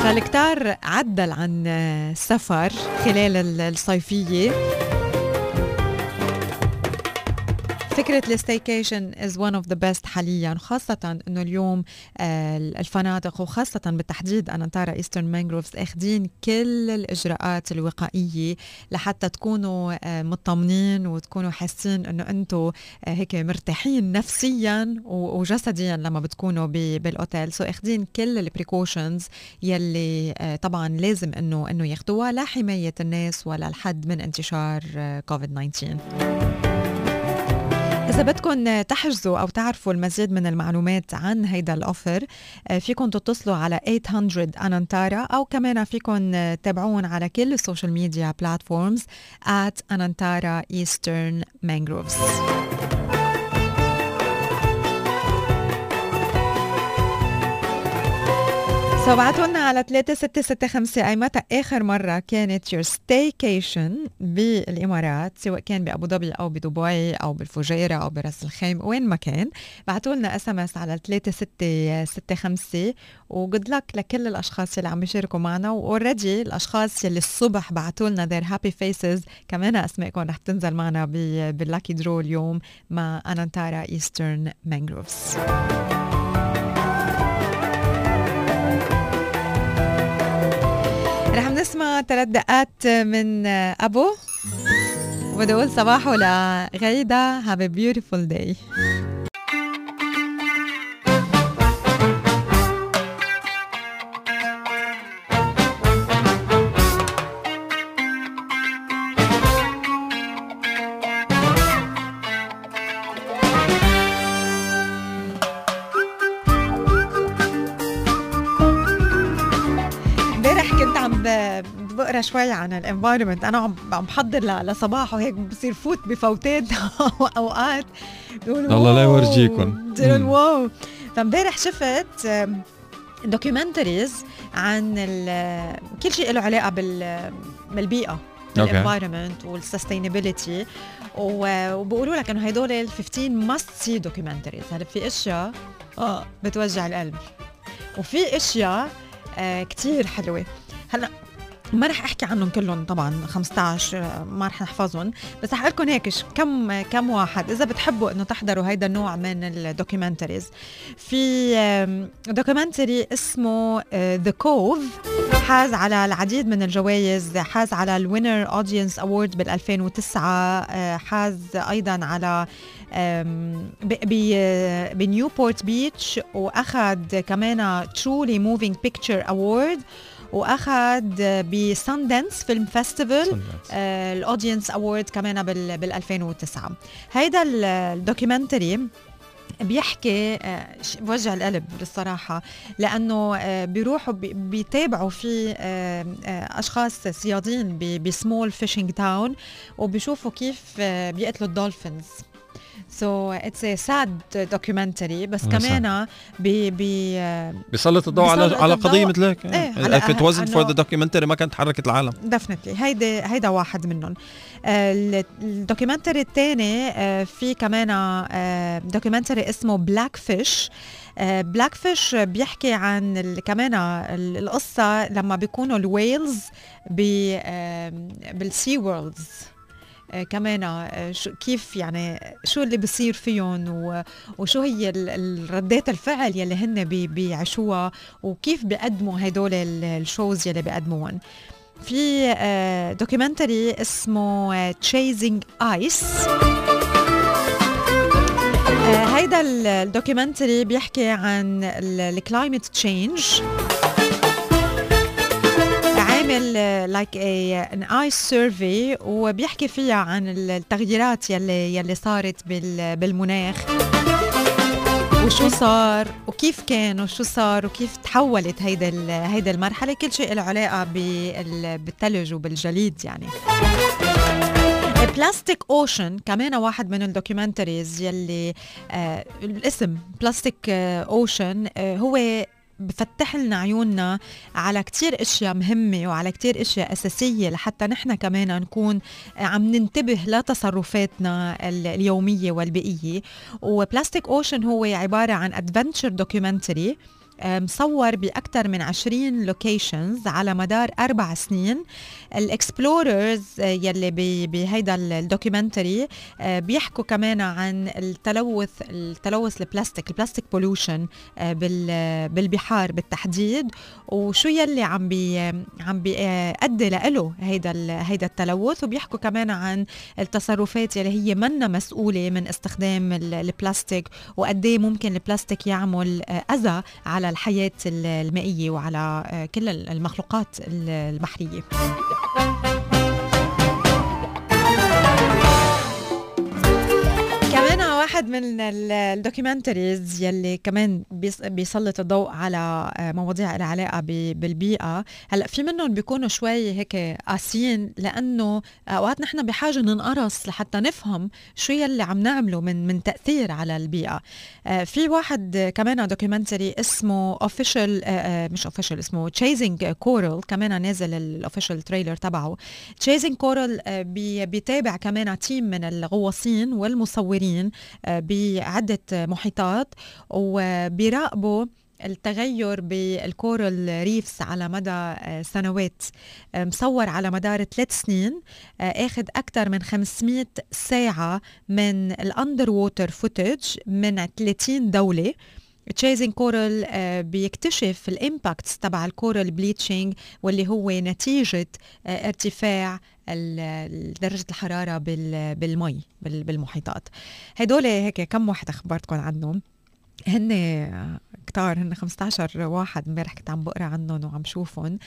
فالكتار عدل عن السفر خلال الصيفية. فكرة الستيكيشن is one of the best حاليا، خاصة انه اليوم الفنادق وخاصة بالتحديد أنانتارا إيسترن مانغروفز اخدين كل الاجراءات الوقائية لحتى تكونوا مطمنين وتكونوا حاسين انه انتم هيك مرتاحين نفسيا وجسديا لما بتكونوا بالاوتيل. سو اخدين كل البريكوشنز يلي طبعا لازم انه انه ياخدوها لحماية الناس ولا الحد من انتشار كوفيد تسعة عشر. إذا بدكم تحجزوا أو تعرفوا المزيد من المعلومات عن هيدا الأوفر فيكم تتصلوا على ثمانمئة أنانتارا، أو كمان فيكم تابعون على كل السوشيال ميديا بلاتفورمز at أنانتارا إيسترن مانغروفز. سبعتوا لنا على ثلاثة ستة ستة خمسة أي متى آخر مرة كانت your staycation بالإمارات، سواء كان بأبو ظبي أو بدبي أو بالفجيرة أو برأس الخيم، وين ما كان. بعتوا لنا اس ام اس على ثلاثة ستة ستة خمسة، وجود لك لكل الأشخاص اللي عم يشاركوا معنا، وأوريدي الأشخاص اللي الصبح بعتوا لنا their happy faces كمان أسمائكم رح تنزل معنا باللاكي درو اليوم مع أنانتارا إيسترن مانغروفز. رح نسمع ثلاث دقات من أبو، وبدي أقول صباحو لغيدة have a beautiful day. بقرا شوي عن الانفايرمنت، انا عم عم بحضر لصباح وهيك بصير فوت بفوتات اوقات بيقولوا الله لا يورجيكم بيقولوا واو. فامبارح شفت دوكيومنتريز عن كل شيء له علاقه بالبيئه، الانفايرمنت والسستينابيلتي، وبقولوا لك انه هدول ال خمسة عشر ماست سي دوكيومنتريز. هلا في اشياء اه بتوجع القلب وفي اشياء آه كتير حلوه. هلا ما رح احكي عنهم كلهم طبعا، خمسة عشر ما رح نحفظهم، بس رح اقول لكم هيك كم كم واحد اذا بتحبوا انه تحضروا هيدا النوع من الدوكيومنتريز. في دوكيومنتري اسمه ذا كوف، حاز على العديد من الجوائز، حاز على الوينر اودينس اوورد بال ألفين وتسعة، حاز ايضا على بنيوبورت بيتش، واخذ كمان ترولي موفينج بيكتشر اوورد، واخذ بساندنس فيلم فيستيفال الاودينس اوورد كمان بال ألفين وتسعة. هيدا الدوكيومنتري بيحكي بوجع القلب بالصراحة، لأنه بيروحوا بيتابعوا في أشخاص صيادين بسمول فيشنج تاون وبيشوفوا كيف بيقتلوا الدولفينز. So it's a sad documentary بس كمان بي بي بيسلط الضوء على على قضية مثل هيك. If it wasn't for the documentary ما كانت حركت العالم. Definitely. هيدا هيدا واحد منهم. الدوكيومنتري الثاني في كمان دوكيومنتري اسمه Blackfish. Blackfish بيحكي عن كمان القصة لما بيكونوا الويلز بالسي وورلدز كمان كيف يعني شو اللي بصير فيهم وشو هي ردات الفعل يلي هن بيعيشوها وكيف بيقدموا هدول الشوز يلي بيقدموهم. في دوكيومنتري اسمه Chasing Ice. هيدا الدوكيومنتري بيحكي عن الكلايمت تشينج، عامل like a an ice survey وبيحكي فيها عن التغييرات يلي يلي صارت بال بالمناخ وشو صار وكيف كان وشو صار وكيف تحولت هيدا هيدا المرحلة. كل شيء له علاقة بالثلج وبالجليد يعني. بلاستيك اوشن كمان واحد من الدوكيومنتريز يلي آه الاسم بلاستيك اوشن آه هو بفتح لنا عيوننا على كتير اشياء مهمة وعلى كتير اشياء اساسية لحتى نحن كمان نكون عم ننتبه لتصرفاتنا اليومية والبيئية. وبلاستيك اوشن هو عبارة عن ادفنتشر دوكيومنتري مصور بأكثر من عشرين لوكيشنز على مدار أربع سنين. الإكسبلوررز يلي بهيدا الدوكيومنتري بيحكوا كمان عن التلوث التلوث البلاستيك البلاستيك بولوشن بالبحار بالتحديد وشو يلي عم بي عم بيؤدي له هيدا هيدا التلوث. وبيحكوا كمان عن التصرفات يلي هي منا مسؤولة من استخدام البلاستيك وقد ايه ممكن البلاستيك يعمل أذى على الحياة المائية وعلى كل المخلوقات البحرية. كمان واحد من الدوكيومنتريز يلي كمان بيسلط الضوء على مواضيع لها علاقة بالبيئة. هلا في منهم بيكونوا شوي هيك قاسيين لأنه أوقات نحن بحاجة ننقرص لحتى نفهم شو يلي عم نعمله من من تأثير على البيئة. في واحد كمان دوكيومنتري اسمه official مش official اسمه Chasing Coral كمان نازل الأوفيشال تريلر تبعه. Chasing Coral بيتابع كمان تيم من الغواصين والمصورين بعدة محيطات وبيراقبوا التغير بالكورال ريفس على مدى سنوات. مصور على مدار ثلاث سنين اخذ أكثر من خمسمية ساعة من الأندر ووتر فوتج من ثلاثين دولة. Chasing Coral بيكتشف الامباكتس تبع الكورال بليتشينج واللي هو نتيجة ارتفاع درجة الحرارة بالمي بالمحيطات. هدول هيك كم واحد أخبرتكم عنهم، هن كتار، هن خمسة عشر واحد امبارح كنت عم بقرا عنهم وعم شوفهم.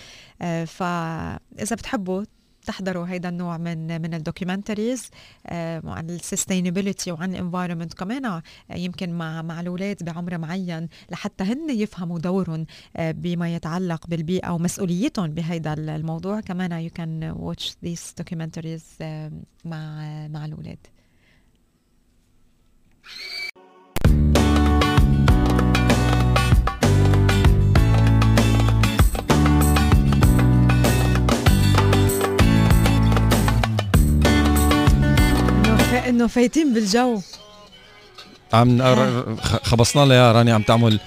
فإذا بتحبوا تحضروا هيدا النوع من من الدوكيومنتريز عن السستينابيلتي وعن الانفايرمنت كمان يمكن مع مع الاولاد بعمر معين لحتى هن يفهموا دورهم بما يتعلق بالبيئه ومسؤوليتهم بهيدا الموضوع. كمان يو كان واتش ذيس دوكيومنتريز مع مع الاولاد. انه فايتين بالجو عم خبصنا لها راني عم تعمل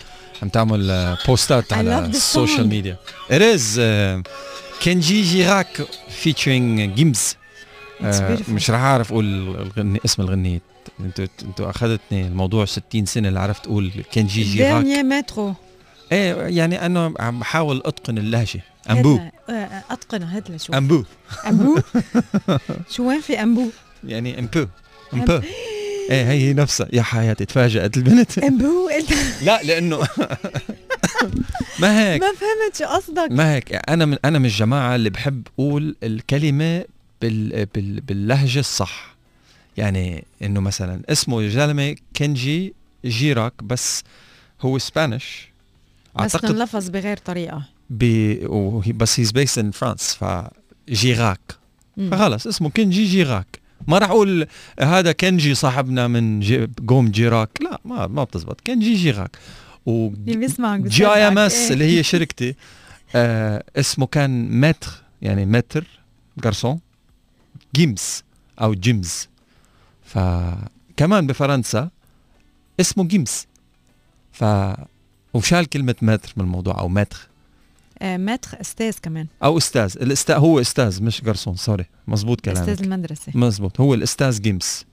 عم تعمل بوستات على السوشيال ميديا. It is كينجي جيراك featuring جيمز. مش رح اعرف اقول اسم الغنية. انتوا انتوا اخذتني الموضوع ستين سنة اللي عرفت اقول كينجي جيراك مترو. ايه يعني انه عم بحاول اتقن اللهجة. امبو اتقن هدلة شو امبو امبو شو وين في امبو يعني امبو امبو ايه هي نفسها. يا حياتي تفاجأت البنت امبو لا لانه ما هيك ما فهمت شو قصدك. ما هيك انا من انا من الجماعه اللي بحب اقول الكلمه بال بال باللهجه الصح. يعني انه مثلا اسمه الزلمه كنجي جيراك بس هو سبانيش اعتقد، بس انلفظ بغير طريقه بي، بس هيز بيس ان فرانس، فجيراك فخلص اسمه كنجي جيراك. ما راح اقول هذا كنجي صاحبنا من جي قوم جيراك، لا ما ما بتزبط. كنجي جيراك. و جي اي ام اس اللي هي شركتي آه اسمه كان متر، يعني متر غارسون جيمس او جيمز. فكمان بفرنسا اسمه جيمس، ف وشال كلمه متر من الموضوع او متر. آه متر استاذ كمان، او استاذ. الاستاذ هو استاذ مش غارسون، سوري. مزبوط كلامك، استاذ المدرسه. مزبوط، هو الاستاذ جيمس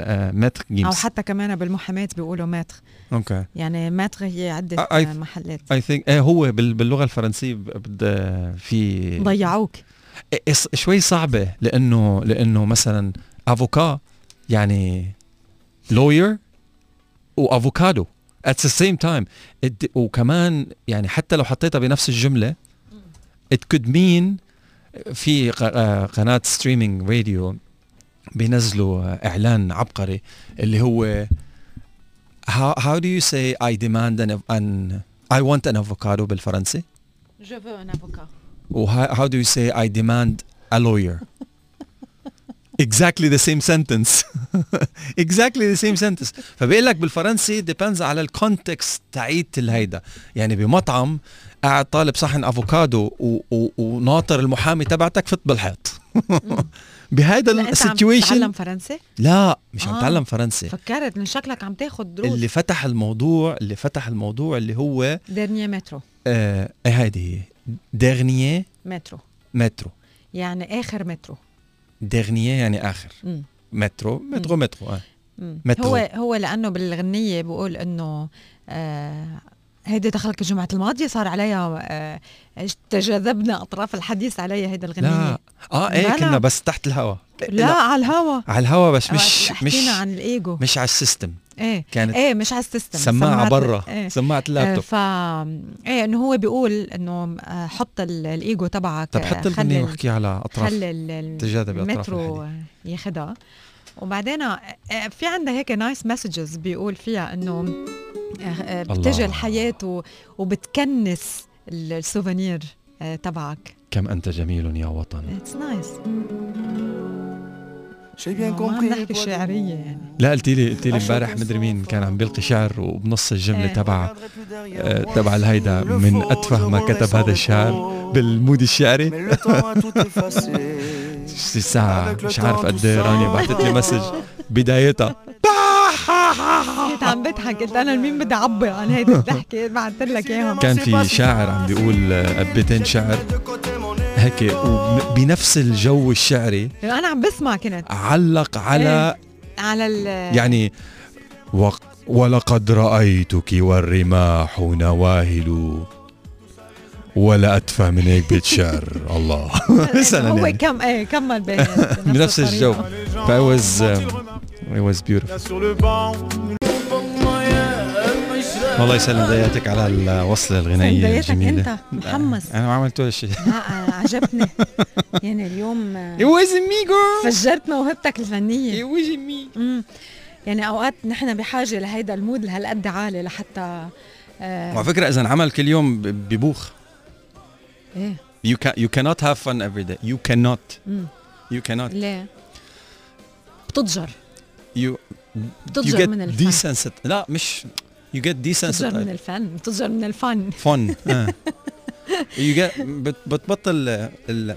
آه متر جيمس. او حتى كمان بالمحاماه بيقولوا متر. اوكي، يعني متر هي عده آه محلات. اي ثينك آه هو باللغه الفرنسيه بده في ضيعوك شوي، صعبه لانه لانه مثلا افوكا يعني لوير وافوكادو at the same time. It, وكمان يعني حتى لو حطيتها بنفس الجملة it could mean في قناة ستريمينج راديو بينزلوا إعلان عبقري اللي هو how, how do you say I demand an, an I want an avocado بالفرنسي؟ Je veux un avocat. و how, how do you say I demand a lawyer؟ Exactly the same sentence. Exactly the same sentence. فبقول لك بالفرنسي depends على الكونتكست تاعيت الهيدا. يعني بمطعم قاعد طالب صحن افوكادو وناطر المحامي تبعتك فت بالحيط. بهيدا السيتويشن. عم تتعلم فرنسي؟ لا مش آه. عم تتعلم فرنسي. فكرت ان شكلك عم تاخد دروس. اللي فتح الموضوع اللي فتح الموضوع اللي هو ديرنيير مترو. ايه هيدي هي ديرنيير مترو. مترو يعني اخر مترو. ديرنيير يعني آخر. مم. مترو مترو مم. مترو آه. مترو هو هو لأنه بالغنية بقول إنه آه هيدا دخلك الجمعة الماضية صار عليها آه تجاذبنا أطراف الحديث عليها هيدا الغنية. لا آه إيه كنا بس تحت الهوا. لا, لا على الهوا على الهوا بس مش مش عن الإيجو مش على السيستم. إيه كانت إيه مش على السيستم. سماعة برا إيه. سماعة اللابتوب. آه فا إيه إنه هو بيقول إنه حط الإيجو تبعك. طب حط الغنية واحكي على أطراف تجاذب أطراف المترو ياخدها. وبعدين في عندها هيك نايس مسجز بيقول فيها إنه بتجي الحياة وبتكنس السوفينير تبعك. كم أنت جميل يا وطن. It's nice. نحكي شعرية يعني. لا قلتي لي قلتي لي امبارح مدري مين كان عم بيلقي شعر وبنص الجملة تبع تبع الهيدا من أتفه ما كتب هذا الشعر بالمود الشعري. الساعة مش عارف قد ايه رانيا بعثت لي مسج بدايتها كنت عم بضحك قلت انا لمين بدي اعبر عن هيدي الضحكة بعثت لك اياهم. كان في شاعر عم بيقول ابيتين شعر هيك وبنفس الجو الشعري انا عم بسمع كنت علق على إيه؟ على يعني و... ولقد رايتك والرماح نواهل ولا ادفع من هيك بيت شعر الله مثلا هو كم ايه كمل بنفس الجو. فاي واز اي واز بيوتيفول. والله يسلم بداياتك على الوصلة الغنائية الجميلة. انت متحمس. انا ما عملت ولا شيء. لا عجبني يعني اليوم It wasn't me girl. فجرت موهبتك الفنية. It wasn't me. يعني اوقات نحن بحاجة لهيدا المود لهالقد عالي لحتى آه وعلى فكرة اذا انعمل كل يوم ببوخ. ايه You can you cannot have fun every day. You cannot. مم. You cannot. ليه؟ بتضجر. You بتضجر you من الفن. لا مش You get بتتجر من الفن بتتجر من الفن فن اه you get بتبطل ال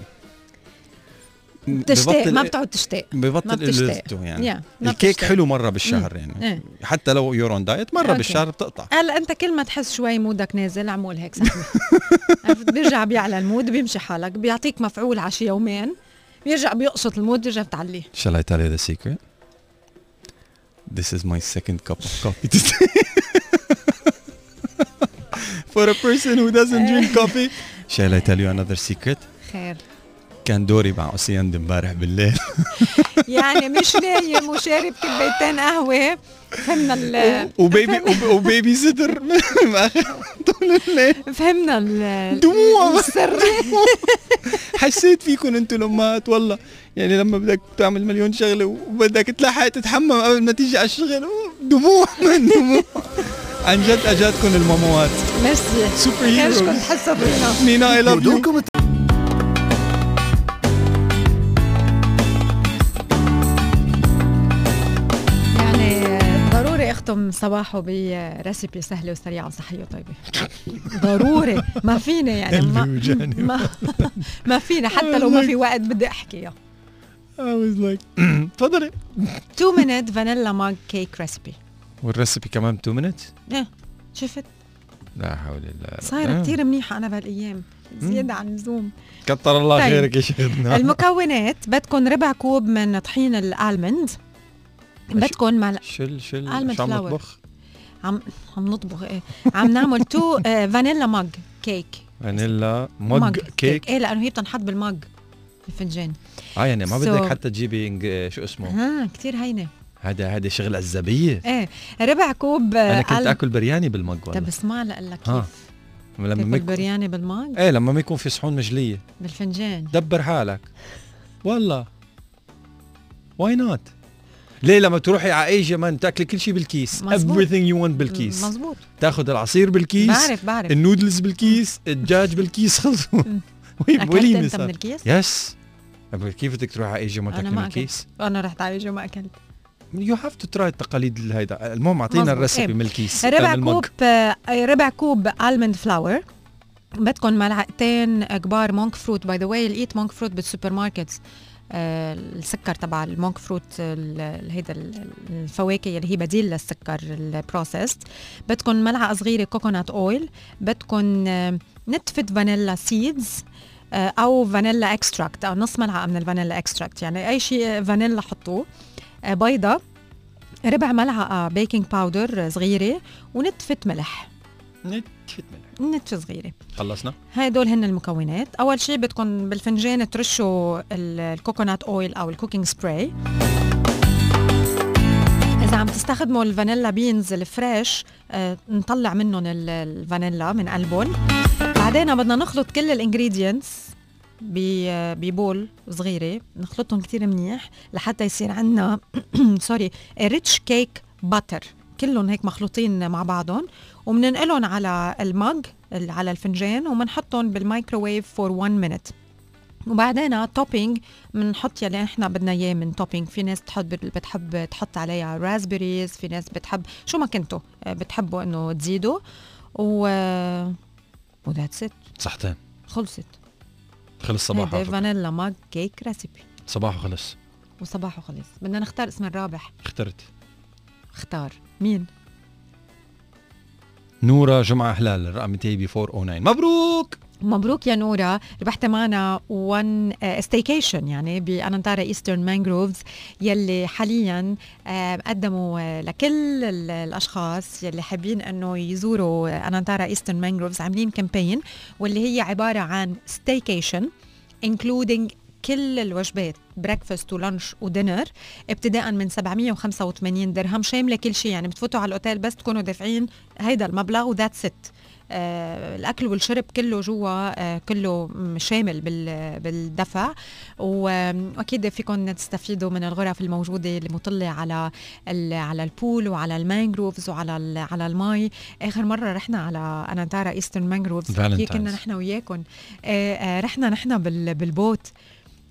بتشتاق ما بتعود تشتاق ببطل التو يعني yeah. الكيك حلو مرة بالشهر يعني mm. حتى لو يورون دايت مرة okay. بالشهر بتقطع. هلا انت كل ما تحس شوي مودك نازل عمول هيك سحبه بيرجع بيعلى المود بيمشي حالك بيعطيك مفعول عشي يومين بيرجع بيقشط المود بيرجع بتعليه. Shall I tell you the secret? This is my second cup of coffee today. For a person who doesn't drink coffee. Shall I tell you another secret? خير. كان دوري مع أوسيان امبارح بالليل. يعني مش نايم وشارب كبيتين قهوة. فهمنا ال وبيبي وبيبي سيتر طول الليل. فهمنا ال دموع السر. حسيت فيكم انتم الامهات والله، يعني لما بدك تعمل مليون شغله وبدك تلحق تتحمم قبل ما تيجي على الشغل، دموع من دموع. عن جد اجاتكم الماموات، ميرسي سوبر هيروز. كنت حاسه فينا مينا اي لاف يو. اختم صباحه بريسيبي سهله وسريعه وصحيه وطيبه. ضروري، ما فينا يعني ما, ما, ما فينا حتى لو ما في وقت بدي احكي يا. I was like تفضلي. two minute vanilla mug cake recipe. والريسيبي كمان two minute؟ ايه شفت؟ لا حول الله، صايره كثير منيحه انا بهالايام زياده عن اللزوم. كتر الله طيب. خيرك يا شيخنا. المكونات بدكم ربع كوب من طحين الالمند، بدكم مع شل شل عم نطبخ عم عم نطبخ ايه عم نعمل تو فانيلا ماج كيك. فانيلا ماج كيك ايه لانه هي بتنحط بالماج بالفنجان. اه يعني ما so بدك حتى تجيبي شو اسمه ها كثير هينه. هذا هذا شغل عزبيه. ايه ربع كوب. انا كنت اكل برياني بالماج والله. طب اسمع لك كيف لما برياني بالماج. ايه لما ما يكون في صحون مجليه بالفنجان. دبر حالك والله، واي نوت. ليه لما تروحي على اي جمان تاكلي كل شيء بالكيس؟ everything you want بالكيس. مزبوط. تاخذ العصير بالكيس، بعرف بعرف النودلز بالكيس، الدجاج بالكيس، خلصوا. وليمه انت من الكيس؟ يس. كيف بدك تروحي على اي جمان تاكلي من الكيس؟ انا رحت على اي جمان اكلت. يو هاف تو تراي التقاليد هيدا. المهم اعطينا الريسبي ايه. من الكيس. ربع كوب ربع كوب المند فلاور، بدكم ملعقتين كبار مونك فروت. باي ذا واي لقيت مونك فروت بالسوبر ماركتس، السكر تبع المونك فروت هيدا الفواكه اللي هي بديل للسكر البروسيسد. بدكم ملعقه صغيره كوكونات اويل، بدكم نتفه فانيلا سيدز او فانيلا اكستراكت او نص ملعقه من الفانيلا اكستراكت، يعني اي شيء فانيلا حطوه. بيضه، ربع ملعقه بيكنج باودر صغيره، ونتفه ملح. نتفه ملح نتفه صغيره. خلصنا. هدول هن المكونات. اول شيء بدكم بالفنجان ترشوا الكوكونات اويل او الكوكينج سبراي. اذا عم تستخدموا الفانيلا بينز الفريش آه، نطلع منهم الفانيلا من قلبهم. بعدين بدنا نخلط كل الانجريدينتس ببول صغيره، نخلطهم كتير منيح لحتى يصير عندنا سوري ريتش كيك باتر، كلهم هيك مخلوطين مع بعضهم، وبننقلهم على المج على الفنجان وبنحطهم بالمايكروويف فور واحد مينت. وبعدين توبينج بنحط يلي احنا بدنا اياه من توبينج. في ناس بتحب بتحب تحط عليها رازبيريز، في ناس بتحب شو ما كنتوا بتحبوا انه تزيدوا، و وذاتس ات. صحتين خلصت. خلص صباحه هيدا فانيلا ماج كيك ريسيبي. صباحه خلص. وصباحه خلص. بدنا نختار اسم الرابح. اخترت. اختار مين؟ نورا جمعة هلال، الرقم تاعي أربعمية وتسعة. مبروك مبروك يا نورا، ربحت معنا ون ستيكيشن يعني بأنانتارا إيسترن مانغروفز، يلي حاليا قدموا لكل الأشخاص يلي حابين أنه يزوروا أنانتارا إيسترن مانغروفز. عاملين كامبين واللي هي عبارة عن ستيكيشن including كل الوجبات بريكفاست ولانش ودينر، ابتداء من سبعمية وخمسة وثمانين درهم، شامله كل شيء. يعني بتفوتوا على الاوتيل بس تكونوا دافعين هيدا المبلغ وذات ست. آه الاكل والشرب كله جوا، آه كله شامل بالدفع. واكيد فيكم تستفيدوا من الغرف الموجوده المطله على على البول وعلى المانغروفز وعلى على المي. اخر مره رحنا على أنانتارا إيسترن مانغروفز كنا نحن وياكم، آه آه رحنا نحن بالبوت.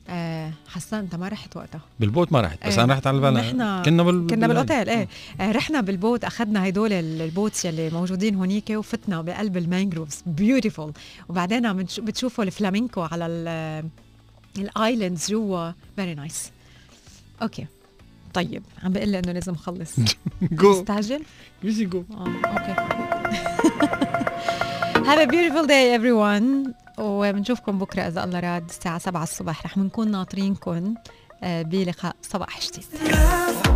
آه حسان انت ما رحت وقتها بالبوت؟ ما رحت بس آه انا رحت على البنا. كنا بال... كنا بالاوتيل ايه. آه رحنا بالبوت، اخذنا هدول البوتس يلي موجودين هونيك وفتنا بقلب المانغروفز. بيوتيفول. وبعدين بتشوفوا الفلامينكو على الايلاندز جوا. فيري نايس. اوكي طيب عم بقول انه لازم خلص. مستعجل يوزي جو. اوكي have a beautiful day everyone، وبنشوفكم بكرة إذا الله راد الساعة سبعة الصبح. رح منكون ناطرينكم بلقاء صباح جديد.